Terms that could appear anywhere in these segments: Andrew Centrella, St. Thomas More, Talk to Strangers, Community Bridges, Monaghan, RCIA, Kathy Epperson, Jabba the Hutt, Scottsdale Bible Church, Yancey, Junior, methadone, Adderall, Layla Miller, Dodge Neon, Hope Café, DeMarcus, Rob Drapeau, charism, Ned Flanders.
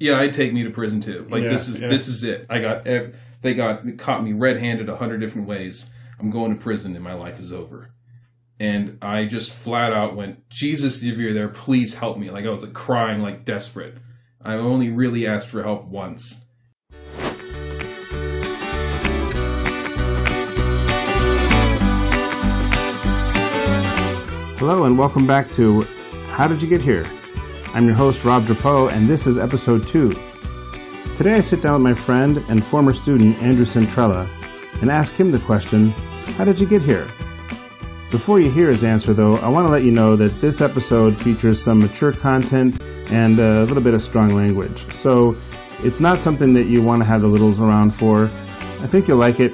yeah, I'd take me to prison too. Like, this is it. They caught me red-handed 100 different ways. I'm going to prison and my life is over. And I just flat out went, Jesus, if you're there, please help me. Like, I was like crying, like desperate. I only really asked for help once. Hello and welcome back to How Did You Get Here? I'm your host, Rob Drapeau, and this is episode 2. Today I sit down with my friend and former student, Andrew Centrella, and ask him the question, how did you get here? Before you hear his answer, though, I want to let you know that this episode features some mature content and a little bit of strong language. So it's not something that you want to have the littles around for. I think you'll like it,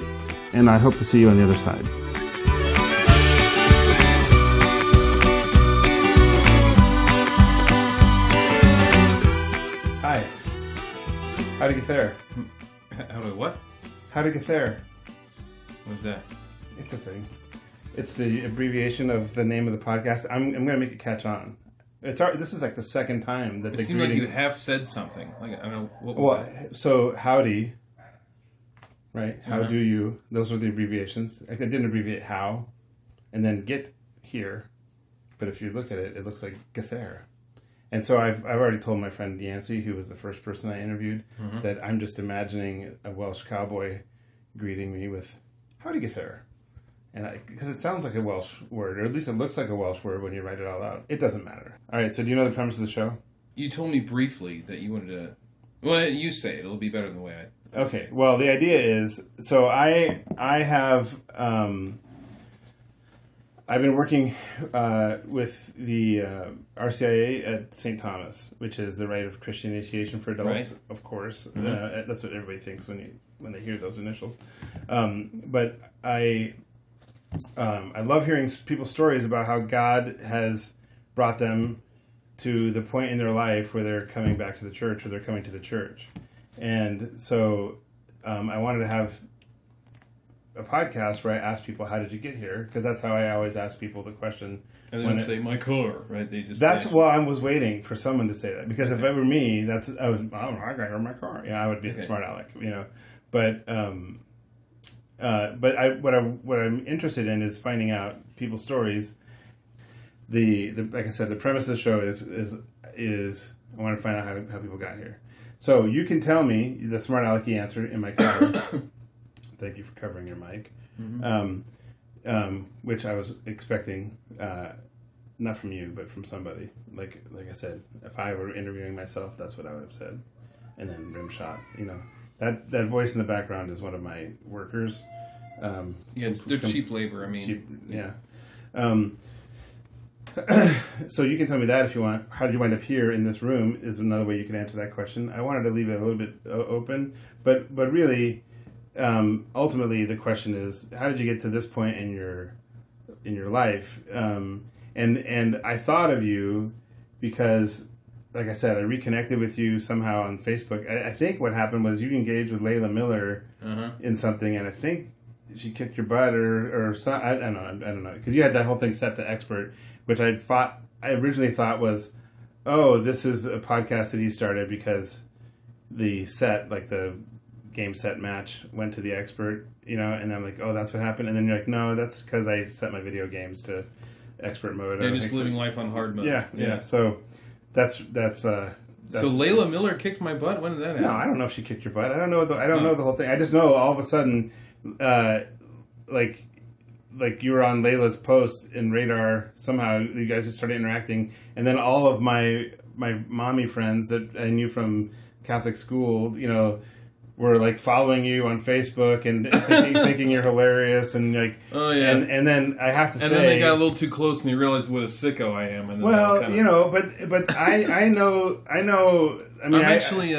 and I hope to see you on the other side. Hi. How did you get there? How did what? How did you get there? What's that? It's a thing. It's the abbreviation of the name of the podcast. I'm going to make it catch on. This is like the second time that it seemed like you have said something. Like, I mean, so howdy, right? How do you? Those are the abbreviations. I didn't abbreviate how, and then get here. But if you look at it, it looks like Gesser. And so I've already told my friend Yancey, who was the first person I interviewed, that I'm just imagining a Welsh cowboy greeting me with howdy Gesser. Because it sounds like a Welsh word, or at least it looks like a Welsh word when you write it all out. It doesn't matter. All right, so do you know the premise of the show? You told me briefly that you wanted to... Well, you say it. It'll be better than the way I... Okay, well, the idea is... So I have... I've been working with the RCIA at St. Thomas, which is the Rite of Christian Initiation for Adults, right. Of course. Mm-hmm. That's what everybody thinks when they hear those initials. But I love hearing people's stories about how God has brought them to the point in their life where they're coming back to the church or they're coming to the church. And so I wanted to have a podcast where I ask people, how did you get here? Because that's how I always ask people the question. And they say, my car, right? Well, I was waiting for someone to say that. Because if it were me, I got her my car. Yeah, I would be the smart aleck, you know. But... what I'm interested in is finding out people's stories. Like I said, the premise of the show is I want to find out how people got here. So you can tell me the smart alecky answer in my cover. Thank you for covering your mic, which I was expecting, not from you, but from somebody. Like I said, if I were interviewing myself, that's what I would have said, and then rim shot, you know. That voice in the background is one of my workers. They're cheap labor, I mean. Cheap, yeah. So you can tell me that if you want. How did you wind up here in this room is another way you can answer that question. I wanted to leave it a little bit open, but really, ultimately, the question is, how did you get to this point in your life? And I thought of you because... Like I said, I reconnected with you somehow on Facebook. I think what happened was you engaged with Layla Miller in something, and I think she kicked your butt or something. I don't know. Because you had that whole thing set to expert, which I originally thought was, oh, this is a podcast that he started because the set, like the game set match, went to the expert, you know, and I'm like, oh, that's what happened. And then you're like, no, that's because I set my video games to expert mode. They're just living life on hard mode. Yeah. So... That's so Layla Miller kicked my butt? When did that happen? No, I don't know if she kicked your butt. I don't know the whole thing. I just know all of a sudden, like you were on Layla's post in Radar. Somehow you guys just started interacting, and then all of my mommy friends that I knew from Catholic school, you know, were like following you on Facebook and thinking you're hilarious and like, oh yeah, and then I have to say, and then they got a little too close and they realized what a sicko I am. And well, you know, but I know. I mean, I'm actually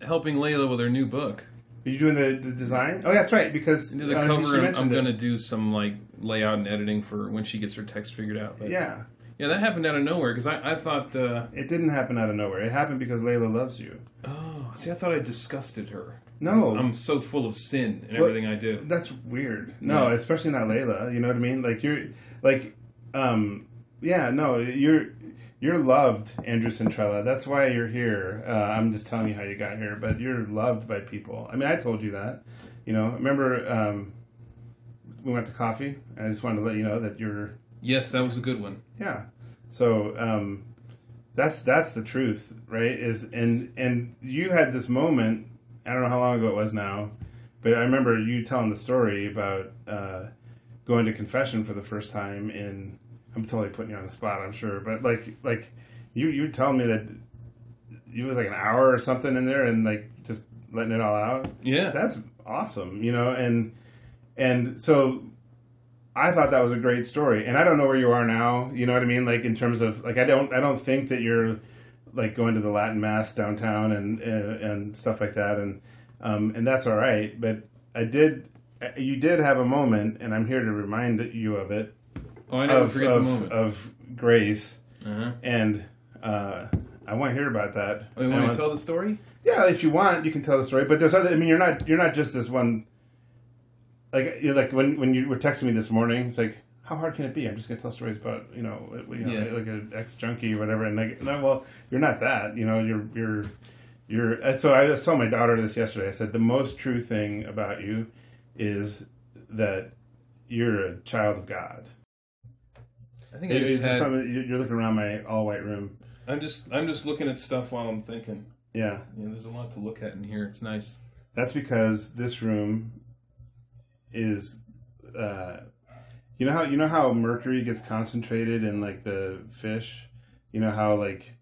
helping Layla with her new book. Are you doing the design? Oh, that's right. Because the cover, I'm going to do some like layout and editing for when she gets her text figured out. But yeah, that happened out of nowhere because I thought it didn't happen out of nowhere. It happened because Layla loves you. Oh, see, I thought I disgusted her. No. I'm so full of sin in everything I do. That's weird. No, yeah. Especially not Layla. You know what I mean? Like, you're... Like, yeah, no, you're... You're loved, Andrew Centrella. That's why you're here. I'm just telling you how you got here, but you're loved by people. I mean, I told you that. You know, remember we went to coffee? I just wanted to let you know that you're... Yes, that was a good one. Yeah. So that's the truth, right? Is and you had this moment, I don't know how long ago it was now, but I remember you telling the story about going to confession for the first time in... I'm totally putting you on the spot, I'm sure. But, like you telling me that it was, like, an hour or something in there and, like, just letting it all out. Yeah. That's awesome, you know? And so I thought that was a great story. And I don't know where you are now, you know what I mean? Like, in terms of, like, I don't think that you're, like, going to the Latin Mass downtown and stuff like that. And that's all right. But you did have a moment, and I'm here to remind you of it. Oh, I never forget the moment. Of grace. Uh-huh. And I want to hear about that. Oh, you want to tell the story? Yeah, if you want, you can tell the story. But there's other... I mean, you're not just this one... Like, you're like when you were texting me this morning, it's like, how hard can it be? I'm just going to tell stories about, you know, like an ex-junkie or whatever. And like, no, well, you're not that. You know, you're... So I just told my daughter this yesterday. I said, the most true thing about you is that you're a child of God. I think you're looking around my all-white room. I'm just looking at stuff while I'm thinking. Yeah. You know, there's a lot to look at in here. It's nice. That's because this room is, you know how mercury gets concentrated in like the fish. You know how like.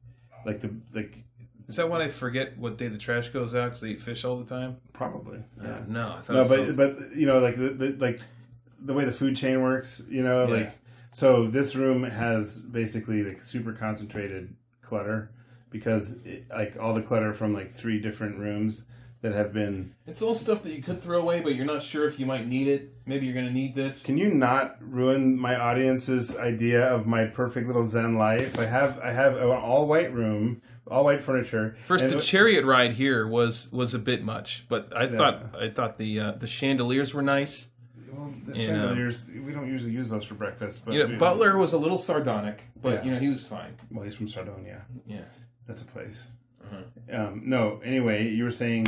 Is that when I forget what day the trash goes out because I eat fish all the time? Probably. Yeah. No, I thought. No, but you know, like the way the food chain works. You know, yeah. Like. So this room has basically like super concentrated clutter because like all the clutter from like three different rooms that have been... It's all stuff that you could throw away, but you're not sure if you might need it. Maybe you're going to need this. Can you not ruin my audience's idea of my perfect little Zen life? I have an all-white room, all-white furniture. First, the chariot ride here was a bit much, but I thought the chandeliers were nice. Well, the chandeliers, we don't usually use those for breakfast. But you know, Butler was a little sardonic, but yeah. You know, he was fine. Well, he's from Sardonia. Yeah. That's a place. Uh-huh. No, anyway, you were saying,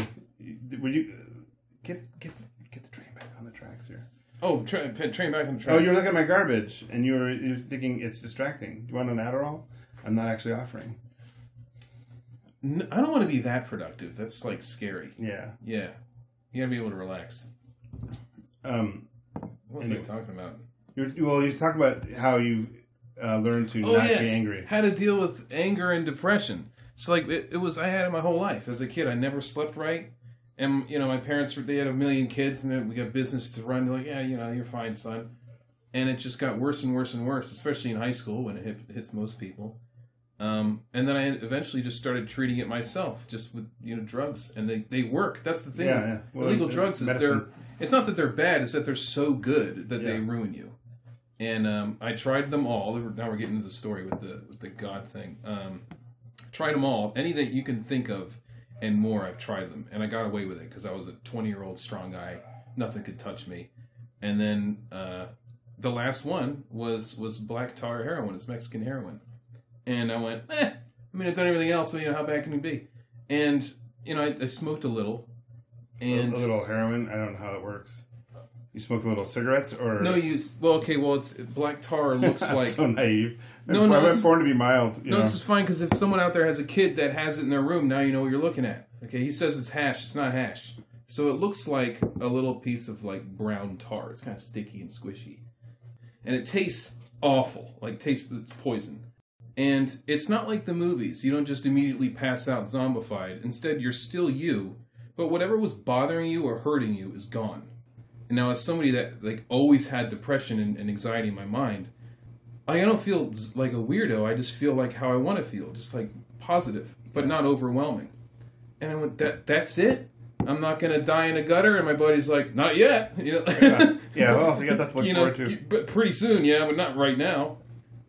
would you get the train back on the tracks here? Oh, train back on the tracks. Oh, you were looking at my garbage, and you were thinking it's distracting. Do you want an Adderall? I'm not actually offering. No, I don't want to be that productive. That's, like, scary. Yeah. Yeah. You got to be able to relax. What was I talking about? You talk about how you've learned to be angry. How to deal with anger and depression. It's like I had it my whole life. As a kid, I never slept right. And, you know, my parents, they had a million kids and we got business to run. They're like, yeah, you know, you're fine, son. And it just got worse and worse and worse, especially in high school when it hits most people. And then I eventually just started treating it myself, just with, you know, drugs. And they work. That's the thing. Yeah. Well, illegal drugs is medicine. It's not that they're bad, it's that they're so good that they ruin you. And I tried them all. Now we're getting into the story with the God thing. Tried them all. Any that you can think of and more, I've tried them. And I got away with it because I was a 20-year-old strong guy. Nothing could touch me. And then the last one was black tar heroin. It's Mexican heroin. And I went, I mean, I've done everything else, so you know, how bad can it be? And, you know, I smoked a little. And a little heroin? I don't know how it works. You smoked a little cigarettes, or no? It's black tar. Looks like so naive. No, I was born to be mild. This is fine because if someone out there has a kid that has it in their room, now you know what you're looking at. Okay, he says it's hash. It's not hash. So it looks like a little piece of like brown tar. It's kind of sticky and squishy, and it tastes awful. Like it's poison. And it's not like the movies. You don't just immediately pass out zombified. Instead, you're still you. But whatever was bothering you or hurting you is gone. And now, as somebody that like always had depression and anxiety in my mind, I don't feel like a weirdo. I just feel like how I want to feel, just like positive, but not overwhelming. And I went, that's it? I'm not going to die in a gutter? And my buddy's like, not yet. You know? Yeah, well, you got that to look forward to. But pretty soon, yeah, but not right now.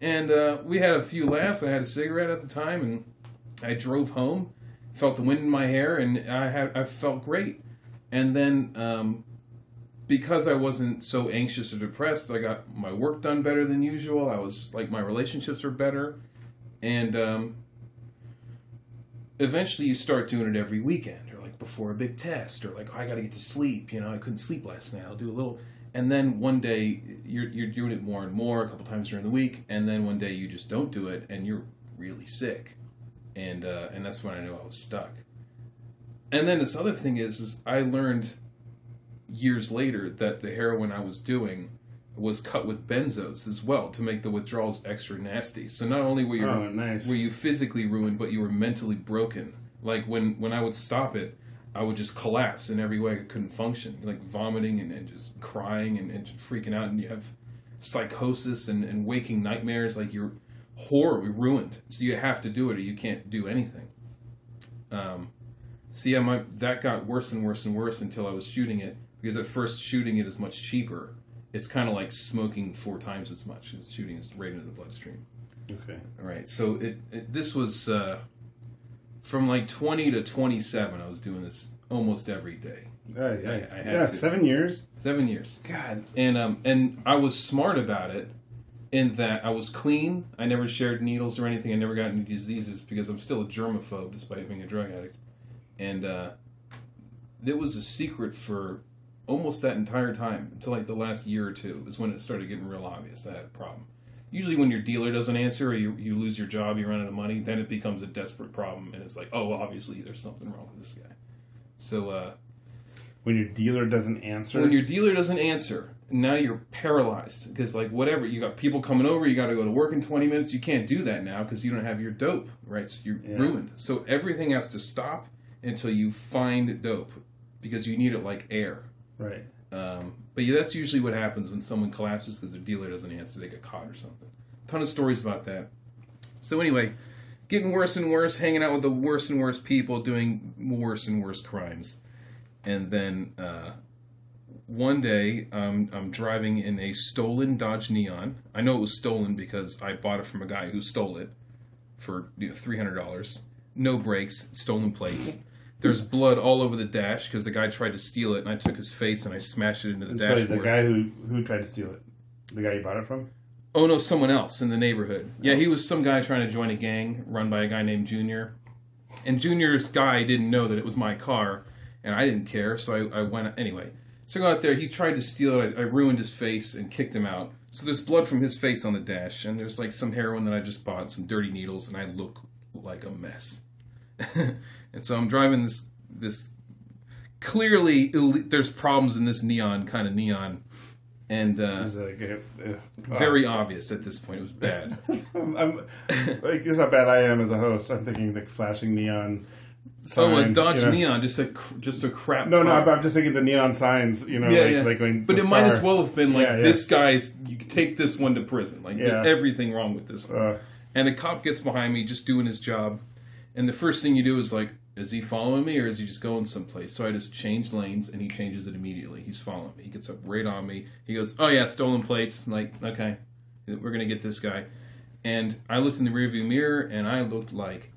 And we had a few laughs. I had a cigarette at the time, and I drove home. Felt the wind in my hair, and I felt great. And then, because I wasn't so anxious or depressed, I got my work done better than usual. I was like, my relationships were better, And eventually you start doing it every weekend, or like before a big test, or like, oh, I got to get to sleep. You know, I couldn't sleep last night. I'll do a little. And then one day you're doing it more and more, a couple times during the week, and then one day you just don't do it, and you're really sick. And that's when I knew I was stuck. And then this other thing is I learned years later that the heroin I was doing was cut with benzos as well to make the withdrawals extra nasty. So not only were you were you physically ruined, but you were mentally broken. Like when I would stop it, I would just collapse in every way. I couldn't function, like vomiting and just crying and just freaking out. And you have psychosis and waking nightmares. Like you're horribly ruined. So you have to do it or you can't do anything. That got worse and worse and worse until I was shooting it, because at first shooting it is much cheaper. It's kind of like smoking 4 times as much, because shooting is right into the bloodstream. Okay. All right. So this was from like 20 to 27. I was doing this almost every day. Nice. I had 7 years. 7 years. God. And I was smart about it in that I was clean. I never shared needles or anything. I never got any diseases because I'm still a germaphobe despite being a drug addict. And it was a secret for almost that entire time, until like the last year or two is when it started getting real obvious that I had a problem. Usually when your dealer doesn't answer, or you lose your job, you run out of money, then it becomes a desperate problem, and it's like, oh, obviously there's something wrong with this guy. So when your dealer doesn't answer? When your dealer doesn't answer, now you're paralyzed, because like whatever, you got people coming over, you got to go to work in 20 minutes, you can't do that now because you don't have your dope, right? So you're ruined. So everything has to stop until you find dope, because you need it like air. Right. But yeah, that's usually what happens when someone collapses because their dealer doesn't answer, they get caught or something. Ton of stories about that. So anyway, getting worse and worse, hanging out with the worse and worse people, doing worse and worse crimes. And then one day, I'm driving in a stolen Dodge Neon. I know it was stolen because I bought it from a guy who stole it for $300. No brakes, stolen plates. There's blood all over the dash because the guy tried to steal it, and I took his face and I smashed it into the dashboard. So the guy who tried to steal it? The guy you bought it from? Oh, no, someone else in the neighborhood. Oh. Yeah, he was some guy trying to join a gang run by a guy named Junior. And Junior's guy didn't know that it was my car, and I didn't care, so I went... Anyway, so I go out there, he tried to steal it, I ruined his face and kicked him out. So there's blood from his face on the dash, and there's like some heroin that I just bought, some dirty needles, and I look like a mess. And so I'm driving this clearly there's problems in this kind of neon, and very obvious at this point. It was bad. Like, it's how bad I am as a host. I'm thinking like flashing neon sign, a Dodge Neon, just a crap. No, I'm just thinking the neon signs. Like going. But it might as well have been like this guy's. You take this one to prison. Like everything wrong with this one. And a cop gets behind me, just doing his job. And the first thing you do is like, is he following me or is he just going someplace? So I just change lanes and he changes it immediately. He's following me. He gets up right on me. He goes, oh yeah, stolen plates. I'm like, okay, we're going to get this guy. And I looked in the rearview mirror and I looked like,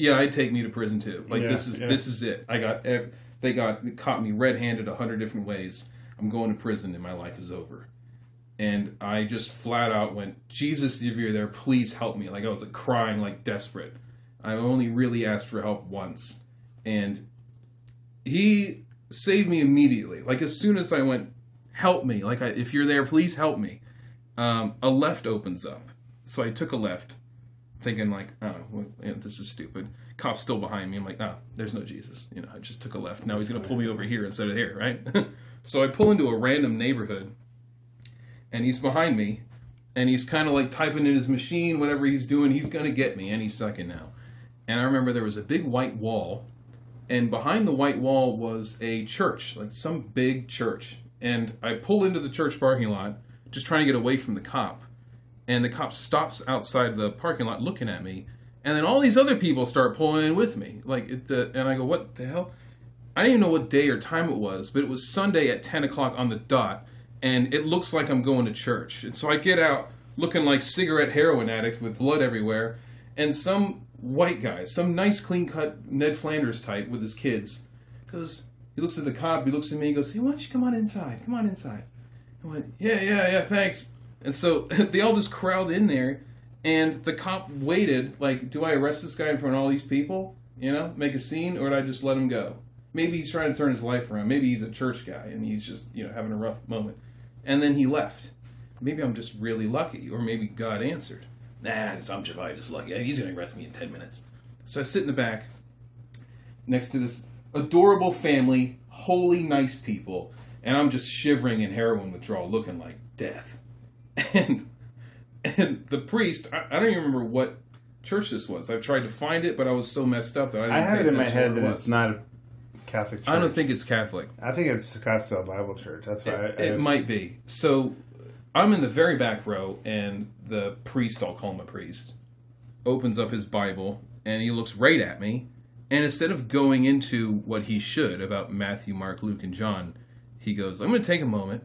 I'd take me to prison too. Like this is it. They caught me red-handed 100 different ways. I'm going to prison and my life is over. And I just flat out went, Jesus, if you're there, please help me. Like I was like crying, like desperate. I only really asked for help once. And he saved me immediately. Like, as soon as I went, help me. Like, if you're there, please help me. A left opens up. So I took a left, thinking, like, oh, well, this is stupid. Cop's still behind me. I'm like, oh, there's no Jesus. I just took a left. Now he's going to pull me over here instead of here, right? So I pull into a random neighborhood, and he's behind me. And he's kind of, like, typing in his machine, whatever he's doing. He's going to get me any second now. And I remember there was a big white wall, and behind the white wall was a church, like some big church. And I pull into the church parking lot, just trying to get away from the cop. And the cop stops outside the parking lot looking at me, and then all these other people start pulling in with me. And I go, what the hell? I didn't even know what day or time it was, but it was Sunday at 10 o'clock on the dot, and it looks like I'm going to church. And so I get out looking like cigarette heroin addict with blood everywhere, and some... white guy, some nice clean-cut Ned Flanders type with his kids, goes, he looks at the cop, he looks at me, he goes, hey, why don't you come on inside. I went, yeah, thanks. And so they all just crowd in there, And the cop waited, like, do I arrest this guy in front of all these people? You know, make a scene, or did I just let him go? Maybe he's trying to turn his life around. Maybe he's a church guy and he's just, you know, having a rough moment. And then he left. Maybe I'm just really lucky, or maybe God answered. Nah, I'm just lucky. He's going to arrest me in 10 minutes. So I sit in the back next to this adorable family, holy nice people, and I'm just shivering in heroin withdrawal, looking like death. And the priest, I don't even remember what church this was. I tried to find it, but I was so messed up that I didn't pay attention. I have it in my head that it's not a Catholic church. I don't think it's Catholic. I think it's Scottsdale Bible Church. That's why it might be. So I'm in the very back row, and the priest, I'll call him a priest, opens up his Bible, and he looks right at me. And instead of going into what he should about Matthew, Mark, Luke, and John, he goes, I'm going to take a moment,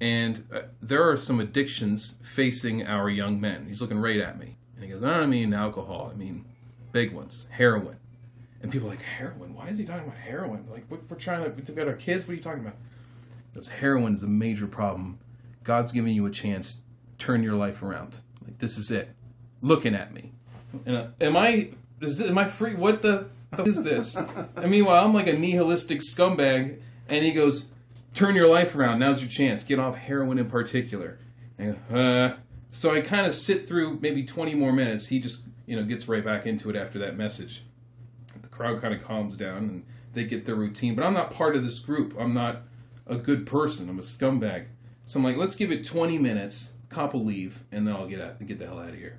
and there are some addictions facing our young men. He's looking right at me. And he goes, I don't mean alcohol. I mean big ones, heroin. And people are like, heroin? Why is he talking about heroin? Like, we're trying to get our kids. What are you talking about? He goes, heroin is a major problem. God's giving you a chance. Turn your life around. Like, this is it. Looking at me. And am I free? What the is this? And meanwhile, I'm like a nihilistic scumbag. And he goes, turn your life around. Now's your chance. Get off heroin in particular. And I go, So I kind of sit through maybe 20 more minutes. He just, you know, gets right back into it after that message. The crowd kind of calms down and they get their routine. But I'm not part of this group. I'm not a good person. I'm a scumbag. So I'm like, let's give it 20 minutes. Cop will leave, and then I'll get the hell out of here.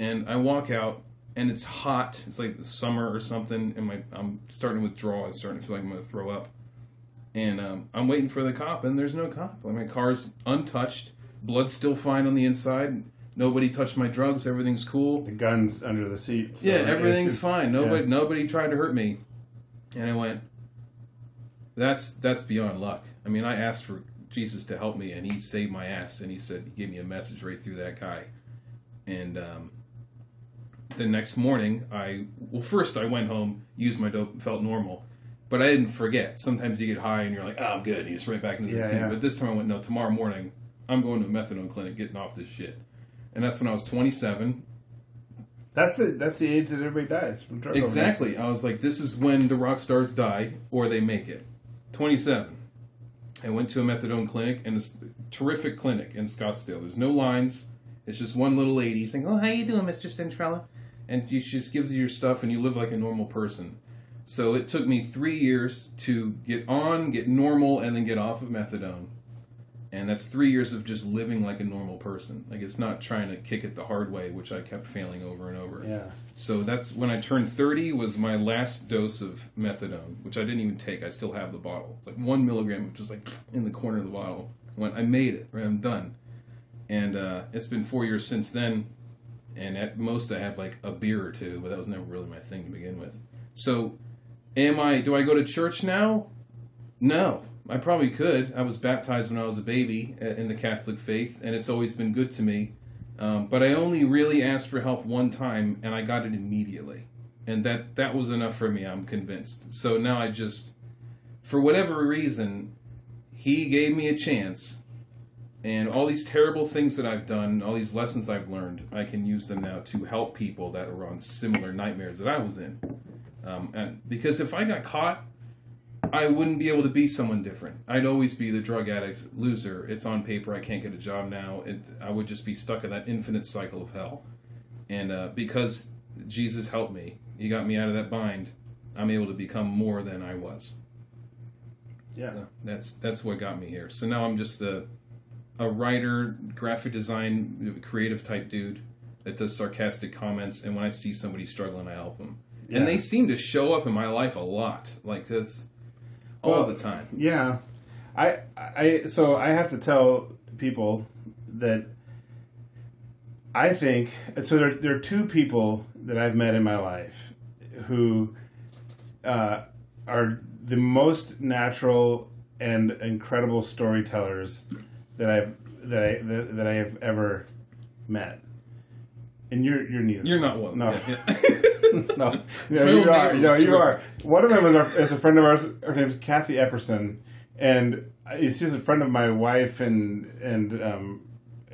And I walk out, and it's hot. It's like the summer or something. And I'm starting to withdraw. I'm starting to feel like I'm going to throw up. And I'm waiting for the cop, and there's no cop. Like, my car's untouched. Blood's still fine on the inside. Nobody touched my drugs. Everything's cool. The gun's under the seat. So yeah, everything's fine. Nobody tried to hurt me. And I went, that's beyond luck. I mean, I asked for Jesus to help me, and he saved my ass. And he said, he gave me a message right through that guy. And the next morning, first I went home, used my dope, felt normal. But I didn't forget. Sometimes you get high, and you're like, oh, I'm good. And you just right back into the routine. Yeah. But this time I went, no, tomorrow morning, I'm going to a methadone clinic, getting off this shit. And that's when I was 27. That's the age that everybody dies from drug overdoses. Exactly. I was like, this is when the rock stars die, or they make it. 27. I went to a methadone clinic, and it's a terrific clinic in Scottsdale. There's no lines. It's just one little lady saying, oh, how you doing, Mr. Centrella? And she just gives you your stuff, and you live like a normal person. So it took me 3 years to get on, get normal, and then get off of methadone. And that's 3 years of just living like a normal person. Like, it's not trying to kick it the hard way, which I kept failing over and over. Yeah. So that's when I turned 30 was my last dose of methadone, which I didn't even take. I still have the bottle. It's like 1 milligram, which is like in the corner of the bottle. I made it. Right? I'm done. And it's been 4 years since then. And at most I have like a beer or two, but that was never really my thing to begin with. So do I go to church now? No. I probably could. I was baptized when I was a baby in the Catholic faith, and it's always been good to me. But I only really asked for help one time, and I got it immediately. And that was enough for me, I'm convinced. So now I just, for whatever reason, he gave me a chance. And all these terrible things that I've done, all these lessons I've learned, I can use them now to help people that are on similar nightmares that I was in. And because if I got caught, I wouldn't be able to be someone different. I'd always be the drug addict loser. It's on paper. I can't get a job now. I would just be stuck in that infinite cycle of hell. And because Jesus helped me, he got me out of that bind, I'm able to become more than I was. Yeah. That's what got me here. So now I'm just a writer, graphic design, creative type dude that does sarcastic comments. And when I see somebody struggling, I help them. Yeah. And they seem to show up in my life a lot. Like this. All the time. Yeah. So I have to tell people that I think... So there are two people that I've met in my life who are the most natural and incredible storytellers that I have ever met. And you're neither. You're not one. No. No, you are. No, you are. One of them is a friend of ours. Her name's Kathy Epperson, and she's a friend of my wife, and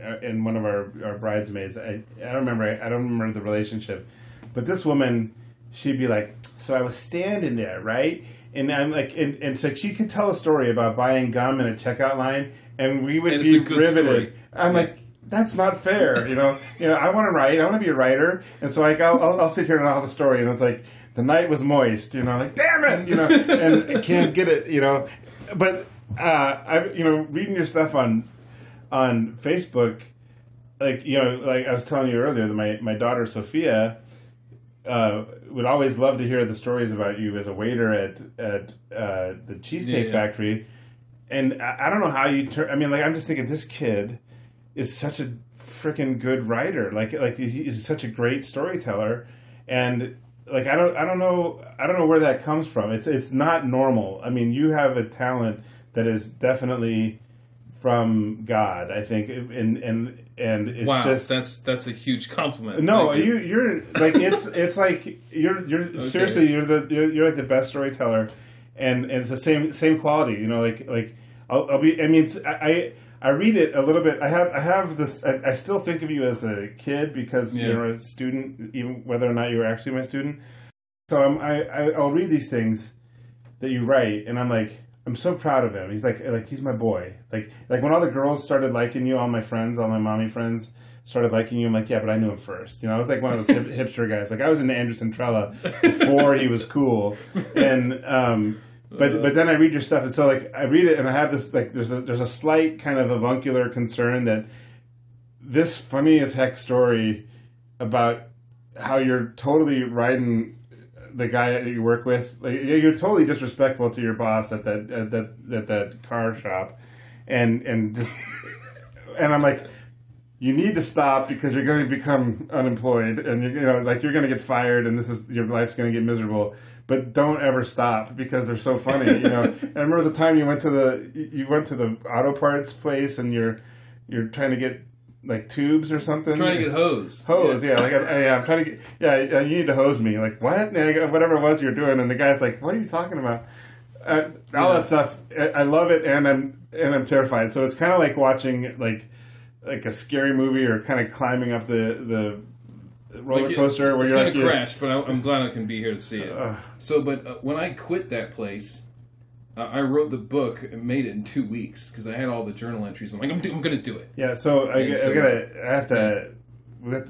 and one of our bridesmaids. I don't remember the relationship, but this woman, she'd be like, so I was standing there, right? And I'm like, and so she could tell a story about buying gum in a checkout line, and we would be riveted. I'm like, that's not fair, you know. You know, I want to write. I want to be a writer, and so like, I'll sit here and I'll have a story, and it's like the night was moist, you know. Like, damn it, you know, and I can't get it, you know. But I, you know, reading your stuff on Facebook, like, you know, like I was telling you earlier, that my daughter Sophia would always love to hear the stories about you as a waiter at the Cheesecake Factory, and I don't know how you I mean, like, I'm just thinking this kid is such a freaking good writer. Like he's such a great storyteller, and like I don't know where that comes from. It's not normal. I mean, you have a talent that is definitely from God, I think, and it's wow, just that's a huge compliment. No, like, you're like it's like you're okay. Seriously you're like the best storyteller, and it's the same quality. You know, like I'll be. I mean, it's, I read it a little bit. I have this. I still think of you as a kid because you're a student, even whether or not you were actually my student. So I'll read these things that you write, and I'm like, I'm so proud of him. He's like he's my boy. Like when all the girls started liking you, all my friends, all my mommy friends started liking you. I'm like, yeah, but I knew him first. You know, I was like one of those hipster guys. Like I was into Andrew Centrella before he was cool, and But then I read your stuff, and so like I read it, and I have this like there's a slight kind of avuncular concern that this funny as heck story about how you're totally riding the guy that you work with, like you're totally disrespectful to your boss at that car shop, and just and I'm like, you need to stop because you're going to become unemployed, and you know, like you're going to get fired, and this is your life's going to get miserable. But don't ever stop because they're so funny, you know. And I remember the time you went to the auto parts place, and you're trying to get like tubes or something. Trying to get hose. Yeah, like I'm trying to get. Yeah, you need to hose me. Like what? And whatever it was you're doing, and the guy's like, "What are you talking about?" All that stuff. I love it, and I'm terrified. So it's kind of like watching like a scary movie or kind of climbing up the roller coaster where you're like it's gonna crash, but I'm glad I can be here to see it. When I quit that place, I wrote the book and made it in 2 weeks because I had all the journal entries. I'm like, I'm going to do it. Yeah, so we have to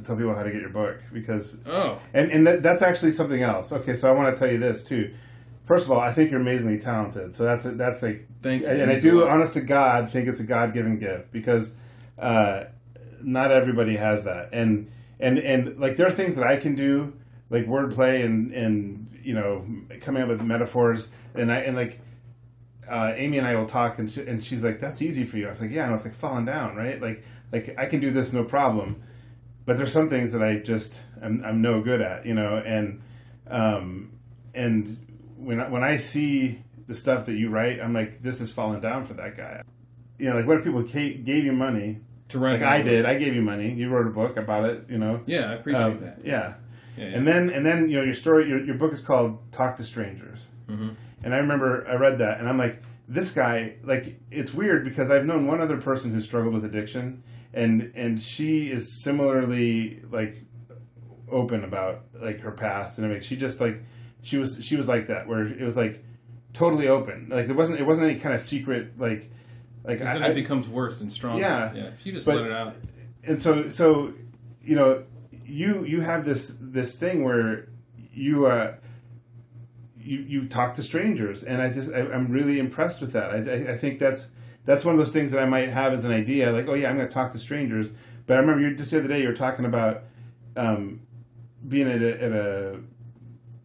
tell people how to get your book because that's actually something else. Okay, so I want to tell you this too. First of all, I think you're amazingly talented. So that's like, thank you. And I do, honest to God, think it's a God-given gift because. Not everybody has that, and like there are things that I can do, like wordplay and you know, coming up with metaphors, and Amy and I will talk, and she's like, that's easy for you. I was like, yeah, and I was like, falling down, right? Like I can do this, no problem. But there's some things that I just I'm no good at, you know, and when I see the stuff that you write, I'm like, this is falling down for that guy. You know, like what if people gave you money to write? Like I did. I gave you money. You wrote a book about it. You know. Yeah, I appreciate that. Yeah. And then you know, your story. Your book is called "Talk to Strangers," mm-hmm. And I remember I read that, and I'm like, this guy. Like, it's weird because I've known one other person who struggled with addiction, and she is similarly like open about like her past, and I mean, she just like she was like that, where it was like totally open. Like it wasn't any kind of secret like. Like because then it becomes worse and stronger. Yeah. If you just let it out. And so, you know, you have this thing where you talk to strangers, and I'm really impressed with that. I think that's one of those things that I might have as an idea, like, oh yeah, I'm going to talk to strangers. But I remember just the other day you were talking about being at a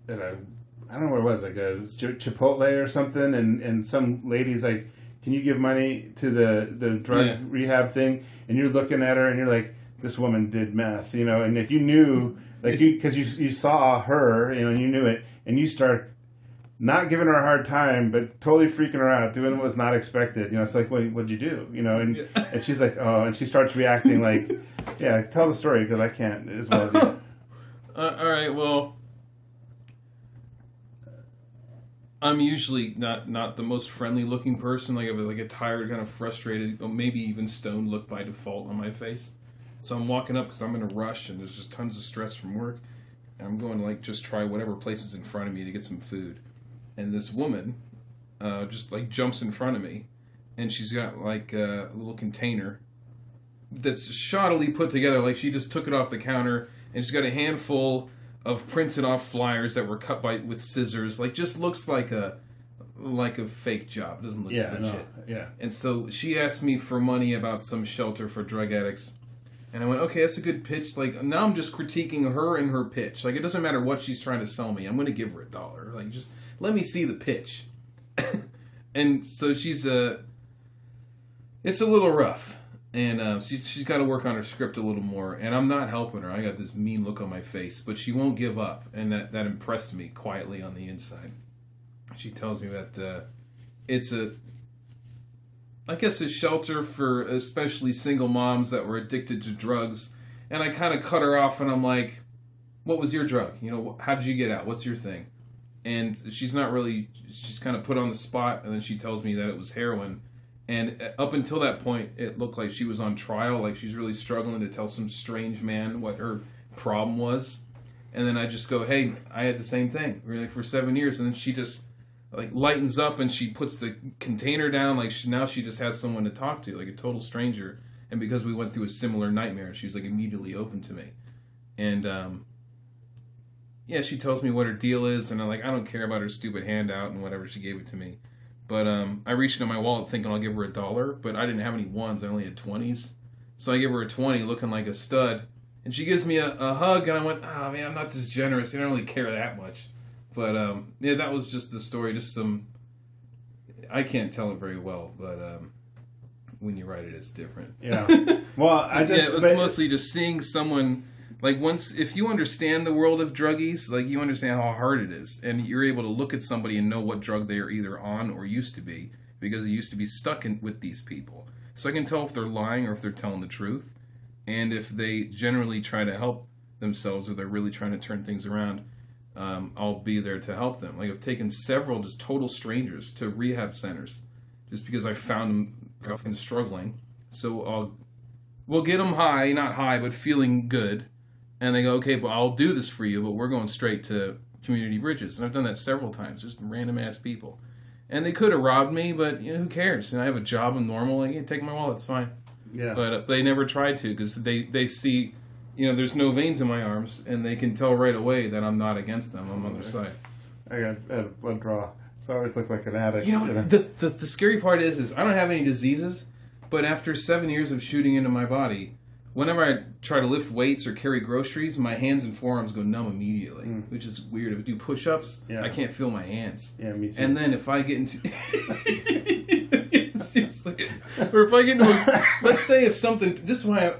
I don't know where it was, like a Chipotle or something, and some lady's like, can you give money to the drug rehab thing? And you're looking at her, and you're like, this woman did meth, you know. And if you knew, like, because you saw her, you know, and you knew it, and you start not giving her a hard time, but totally freaking her out, doing what was not expected. You know, it's like, well, what'd you do? You know, and she's like, oh, and she starts reacting like, yeah, tell the story because I can't as well as you. All right, well. I'm usually not the most friendly looking person. Like I have like a tired, kind of frustrated, or maybe even stoned look by default on my face. So I'm walking up because I'm in a rush and there's just tons of stress from work. And I'm going to like just try whatever place is in front of me to get some food. And this woman just like jumps in front of me. And she's got like a little container that's shoddily put together. Like she just took it off the counter and she's got a handful of printed off flyers that were cut by with scissors. Like just looks like a fake job. It doesn't look legit. Yeah. And so she asked me for money about some shelter for drug addicts. And I went, okay, that's a good pitch. Like, now I'm just critiquing her and her pitch. Like, it doesn't matter what she's trying to sell me. I'm going to give her $1. Like, just let me see the pitch. And so she's it's a little rough. And she's got to work on her script a little more. And I'm not helping her. I got this mean look on my face. But she won't give up. And that impressed me quietly on the inside. She tells me that it's a... I guess a shelter for especially single moms that were addicted to drugs. And I kind of cut her off and I'm like, what was your drug? You know, how did you get out? What's your thing? And she's kind of put on the spot. And then she tells me that it was heroin. And up until that point, it looked like she was on trial. Like she's really struggling to tell some strange man what her problem was. And then I just go, hey, I had the same thing really for 7 years. And then she just... like lightens up and she puts the container down. Like now she just has someone to talk to, like a total stranger. And because we went through a similar nightmare, she was like immediately open to me. And she tells me what her deal is, and I'm like, I don't care about her stupid handout and whatever. She gave it to me, but I reached into my wallet thinking I'll give her $1, but I didn't have any ones. I only had 20s, so I give her a 20, looking like a stud. And she gives me a hug, and I went, oh man, I'm not this generous. I don't really care that much. But, that was just the story, just some, I can't tell it very well, but when you write it, it's different. Yeah. Well, mostly just seeing someone, like once, if you understand the world of druggies, like you understand how hard it is, and you're able to look at somebody and know what drug they are either on or used to be, because they used to be stuck with these people. So I can tell if they're lying or if they're telling the truth, and if they generally try to help themselves or they're really trying to turn things around. I'll be there to help them. Like I've taken several just total strangers to rehab centers just because I found them struggling. So we'll get them high, not high, but feeling good. And they go, okay, but I'll do this for you, but we're going straight to Community Bridges. And I've done that several times, just random ass people. And they could have robbed me, but you know, who cares? And I have a job and normal. I can take my wallet, it's fine. Yeah. But they never tried to because they see... you know, there's no veins in my arms, and they can tell right away that I'm not against them. I'm on their side. I got a blood draw, so I always look like an addict. You know, the scary part is I don't have any diseases, but after 7 years of shooting into my body, whenever I try to lift weights or carry groceries, my hands and forearms go numb immediately, which is weird. If I do push-ups, I can't feel my hands. Yeah, me too. And then if I get into... seriously. Or if I get into... let's say if something... this is why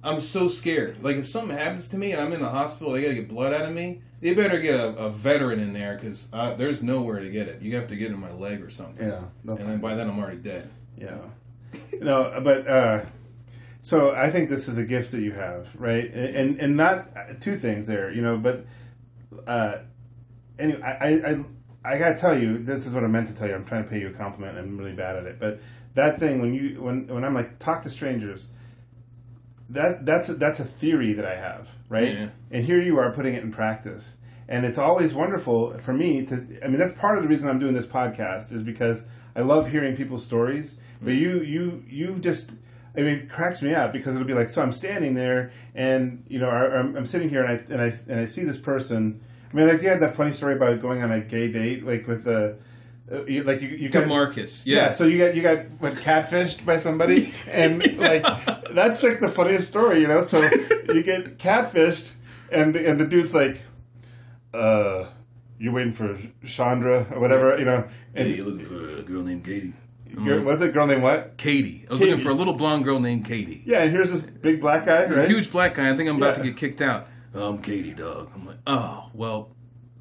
I'm so scared. Like, if something happens to me and I'm in the hospital, they gotta get blood out of me, they better get a veteran in there because there's nowhere to get it. You have to get it in my leg or something. Yeah. Nothing. And then by then I'm already dead. Yeah. No, but, so I think this is a gift that you have, right? And not two things there, you know, but, anyway, I gotta tell you, this is what I meant to tell you. I'm trying to pay you a compliment and I'm really bad at it. But that thing, when I'm like, talk to strangers, That's a theory that I have, right? Yeah. And here you are putting it in practice. And it's always wonderful for me to... I mean, that's part of the reason I'm doing this podcast is because I love hearing people's stories. But you just... I mean, it cracks me up because it'll be like, so I'm standing there and, you know, I'm sitting here and I see this person. I mean, like, you had that funny story about going on a gay date, like, with the... like you got DeMarcus, yeah. So you got catfished by somebody, and like that's like the funniest story, you know. So you get catfished, and the dude's like, "You're waiting for Chandra or whatever, you know." And hey, you're looking for a girl named Katie. What's that girl named what? Katie. I was looking for a little blonde girl named Katie. Yeah, and here's this big black guy, right? Huge black guy. I think I'm about to get kicked out. I'm Katie, dog. I'm like, oh well.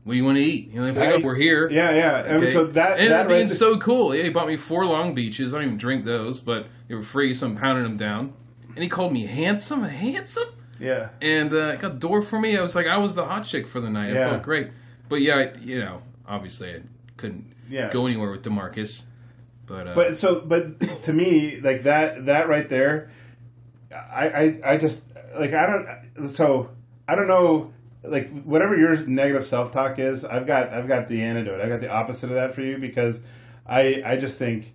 What do you want to eat? You know, if we're here. Yeah, yeah. Okay. And so that being so cool. Yeah, he bought me 4 Long Beaches. I don't even drink those, but they were free, so I'm pounding them down. And he called me handsome. Handsome? Yeah. And it got door for me. I was like, I was the hot chick for the night. Yeah. I felt great. But yeah, you know, obviously I had couldn't go anywhere with DeMarcus. But to me, like that right there, I just like I don't know, like whatever your negative self-talk is, I've got the antidote. I've got the opposite of that for you, because I just think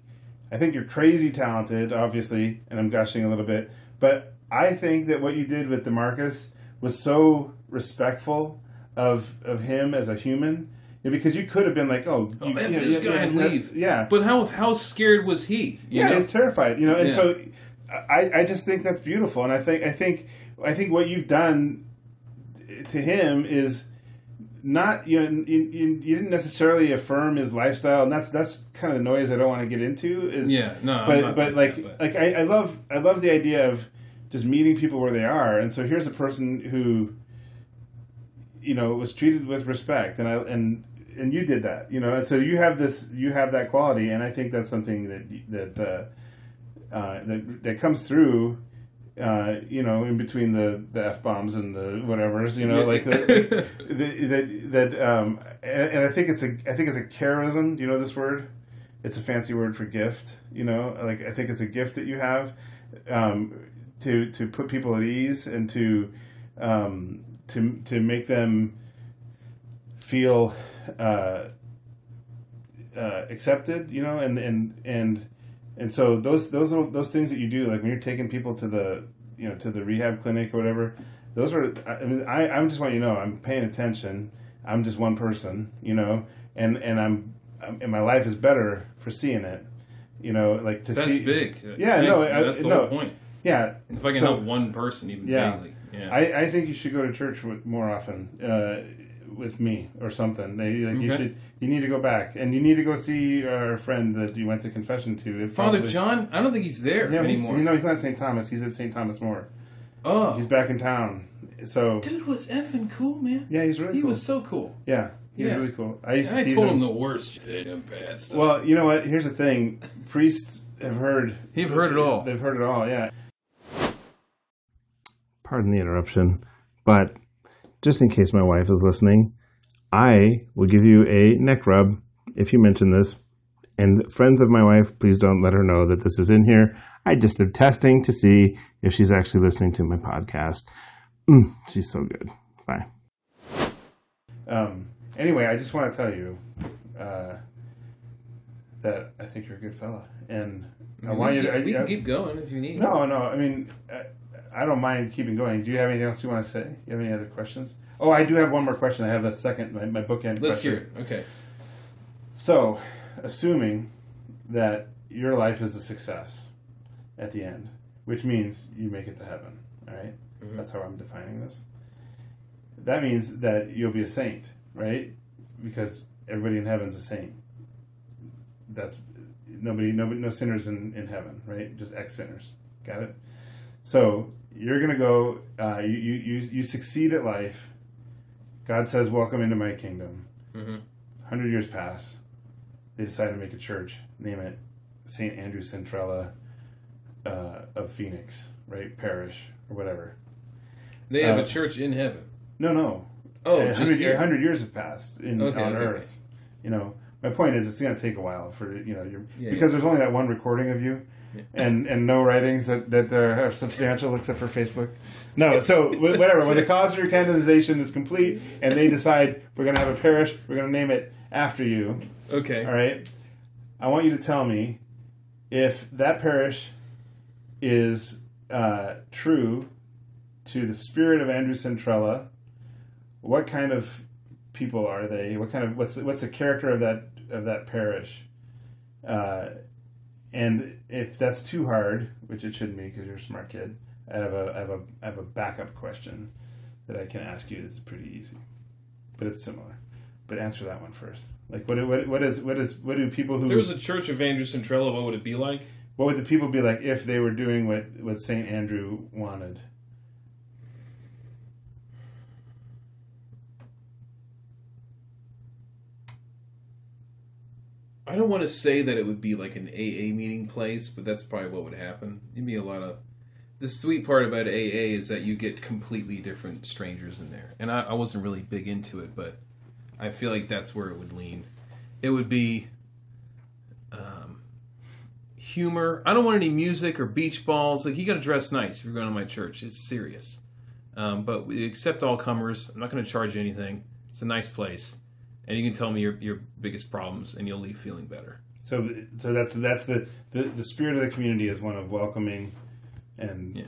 you're crazy talented, obviously, and I'm gushing a little bit, but I think that what you did with DeMarcus was so respectful of him as a human. Yeah, because you could have been like, leave. Yeah. But how scared was he? He was terrified. And so I just think that's beautiful. And I think what you've done to him is not, you didn't necessarily affirm his lifestyle, and that's kind of the noise I don't want to get into. I love the idea of just meeting people where they are. And so here's a person who, was treated with respect, and you did that, and so you have that quality, and I think that's something that comes through, in between the F-bombs and the whatevers, and I think it's a charism. Do you know this word? It's a fancy word for gift. I think it's a gift that you have, to put people at ease and to make them feel accepted, and so those things that you do, like when you're taking people to the rehab clinic or whatever, those are, I just want you to know I'm paying attention. I'm just one person, and I'm my life is better for seeing it, that's big. That's the whole point. Yeah, if I can help one person even daily. Yeah. I think you should go to church more often with me or something. You need to go back, and you need to go see our friend that you went to confession to. Father John? I don't think he's there anymore. He's not St. Thomas. He's at St. Thomas More. Oh. He's back in town. So dude was effing cool, man. Yeah, he's really cool. He was so cool. Yeah, he was really cool. I told him the worst shit and bad stuff. Well, you know what? Here's the thing. Priests have heard. They've heard it all. They've heard it all, yeah. Pardon the interruption, but just in case my wife is listening, I will give you a neck rub if you mention this. And friends of my wife, please don't let her know that this is in here. I just am testing to see if she's actually listening to my podcast. She's so good. Bye. Anyway, I just want to tell you that I think you're a good fella. And I want you to... We can keep going if you need. No, I mean... I don't mind keeping going. Do you have anything else you want to say? Do you have any other questions? Oh, I do have one more question. I have a second, my bookend question. Let's hear it. Okay. So, assuming that your life is a success at the end, which means you make it to heaven, all right? Mm-hmm. That's how I'm defining this. That means that you'll be a saint, right? Because everybody in heaven's a saint. That's no sinners in heaven, right? Just ex-sinners. Got it? So you're going to go, you succeed at life. God says, welcome into my kingdom. Mm-hmm. 100 years pass. They decide to make a church. Name it St. Andrew Centrella of Phoenix, right? Parish or whatever. They have a church in heaven. No. Oh, 100 years have passed on earth. My point is, it's going to take a while for, because there's only that one recording of you. Yeah. And no writings that are substantial except for Facebook. No, so whatever. When the cause of your canonization is complete and they decide we're going to have a parish, we're going to name it after you. Okay. All right. I want you to tell me if that parish is true to the spirit of Andrew Centrella. What kind of people are they? What kind of what's the character of that parish? And if that's too hard, which it shouldn't be because you're a smart kid, I have a backup question that I can ask you that's pretty easy, but it's similar. But answer that one first. Like what do people who... If there was a church of Andrew Centrella, what would it be like? What would the people be like if they were doing what St. Andrew wanted? I don't want to say that it would be like an AA meeting place, but that's probably what would happen. It'd be a lot of... The sweet part about AA is that you get completely different strangers in there. And I wasn't really big into it, but I feel like that's where it would lean. It would be humor. I don't want any music or beach balls. Like, you got to dress nice if you're going to my church. It's serious. But we accept all comers. I'm not going to charge you anything. It's a nice place. And you can tell me your biggest problems, and you'll leave feeling better. So that's the spirit of the community is one of welcoming, and yeah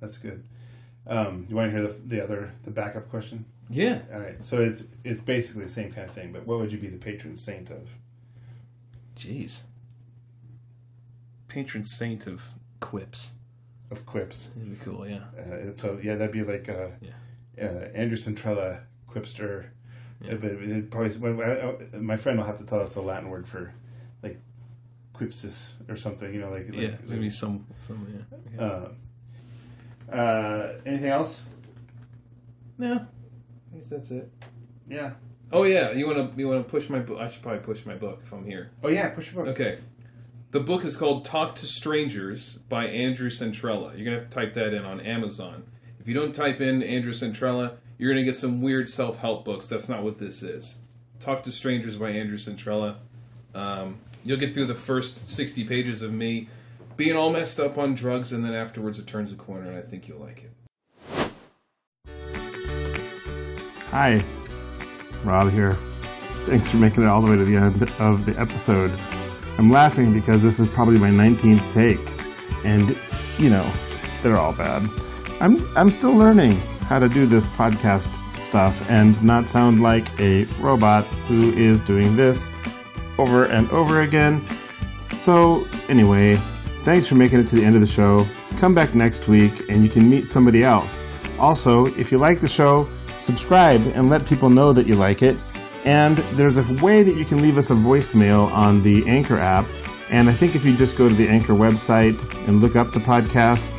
that's good. You want to hear the backup question? Yeah. All right. So it's basically the same kind of thing. But what would you be the patron saint of? Jeez. Patron saint of quips. Of quips. That'd be cool. Yeah. So that'd be like Andrew Centrella, quipster. Yeah. But it probably my friend will have to tell us the Latin word for like quipsis or something. You know, like yeah, like, maybe some yeah. Anything else? No, I guess that's it. Yeah. Oh yeah, you wanna push my book? I should probably push my book if I'm here. Oh yeah, push your book. Okay. The book is called Talk to Strangers by Andrew Centrella. You're gonna have to type that in on Amazon. If you don't type in Andrew Centrella, you're going to get some weird self-help books. That's not what this is. Talk to Strangers by Andrew Centrella. You'll get through the first 60 pages of me being all messed up on drugs, and then afterwards it turns a corner, and I think you'll like it. Hi, Rob here. Thanks for making it all the way to the end of the episode. I'm laughing because this is probably my 19th take, and, you know, they're all bad. I'm still learning how to do this podcast stuff and not sound like a robot who is doing this over and over again. So anyway, thanks for making it to the end of the show. Come back next week and you can meet somebody else. Also, if you like the show, subscribe and let people know that you like it. And there's a way that you can leave us a voicemail on the Anchor app. And I think if you just go to the Anchor website and look up the podcast,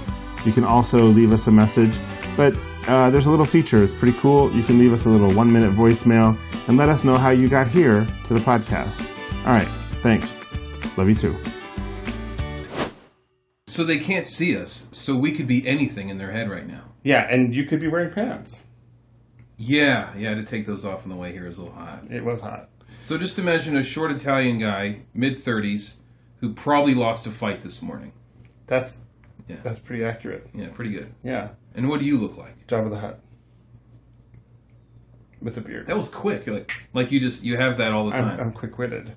you can also leave us a message. But there's a little feature. It's pretty cool. You can leave us a little 1-minute voicemail and let us know how you got here to the podcast. All right. Thanks. Love you too. So they can't see us, so we could be anything in their head right now. Yeah, and you could be wearing pants. Yeah, to take those off on the way here is a little hot. It was hot. So just imagine a short Italian guy, mid-30s, who probably lost a fight this morning. That's pretty accurate. Yeah, pretty good. Yeah. And what do you look like? Jabba the Hutt. With a beard. That was quick. You're like you have that all the time. I'm quick-witted.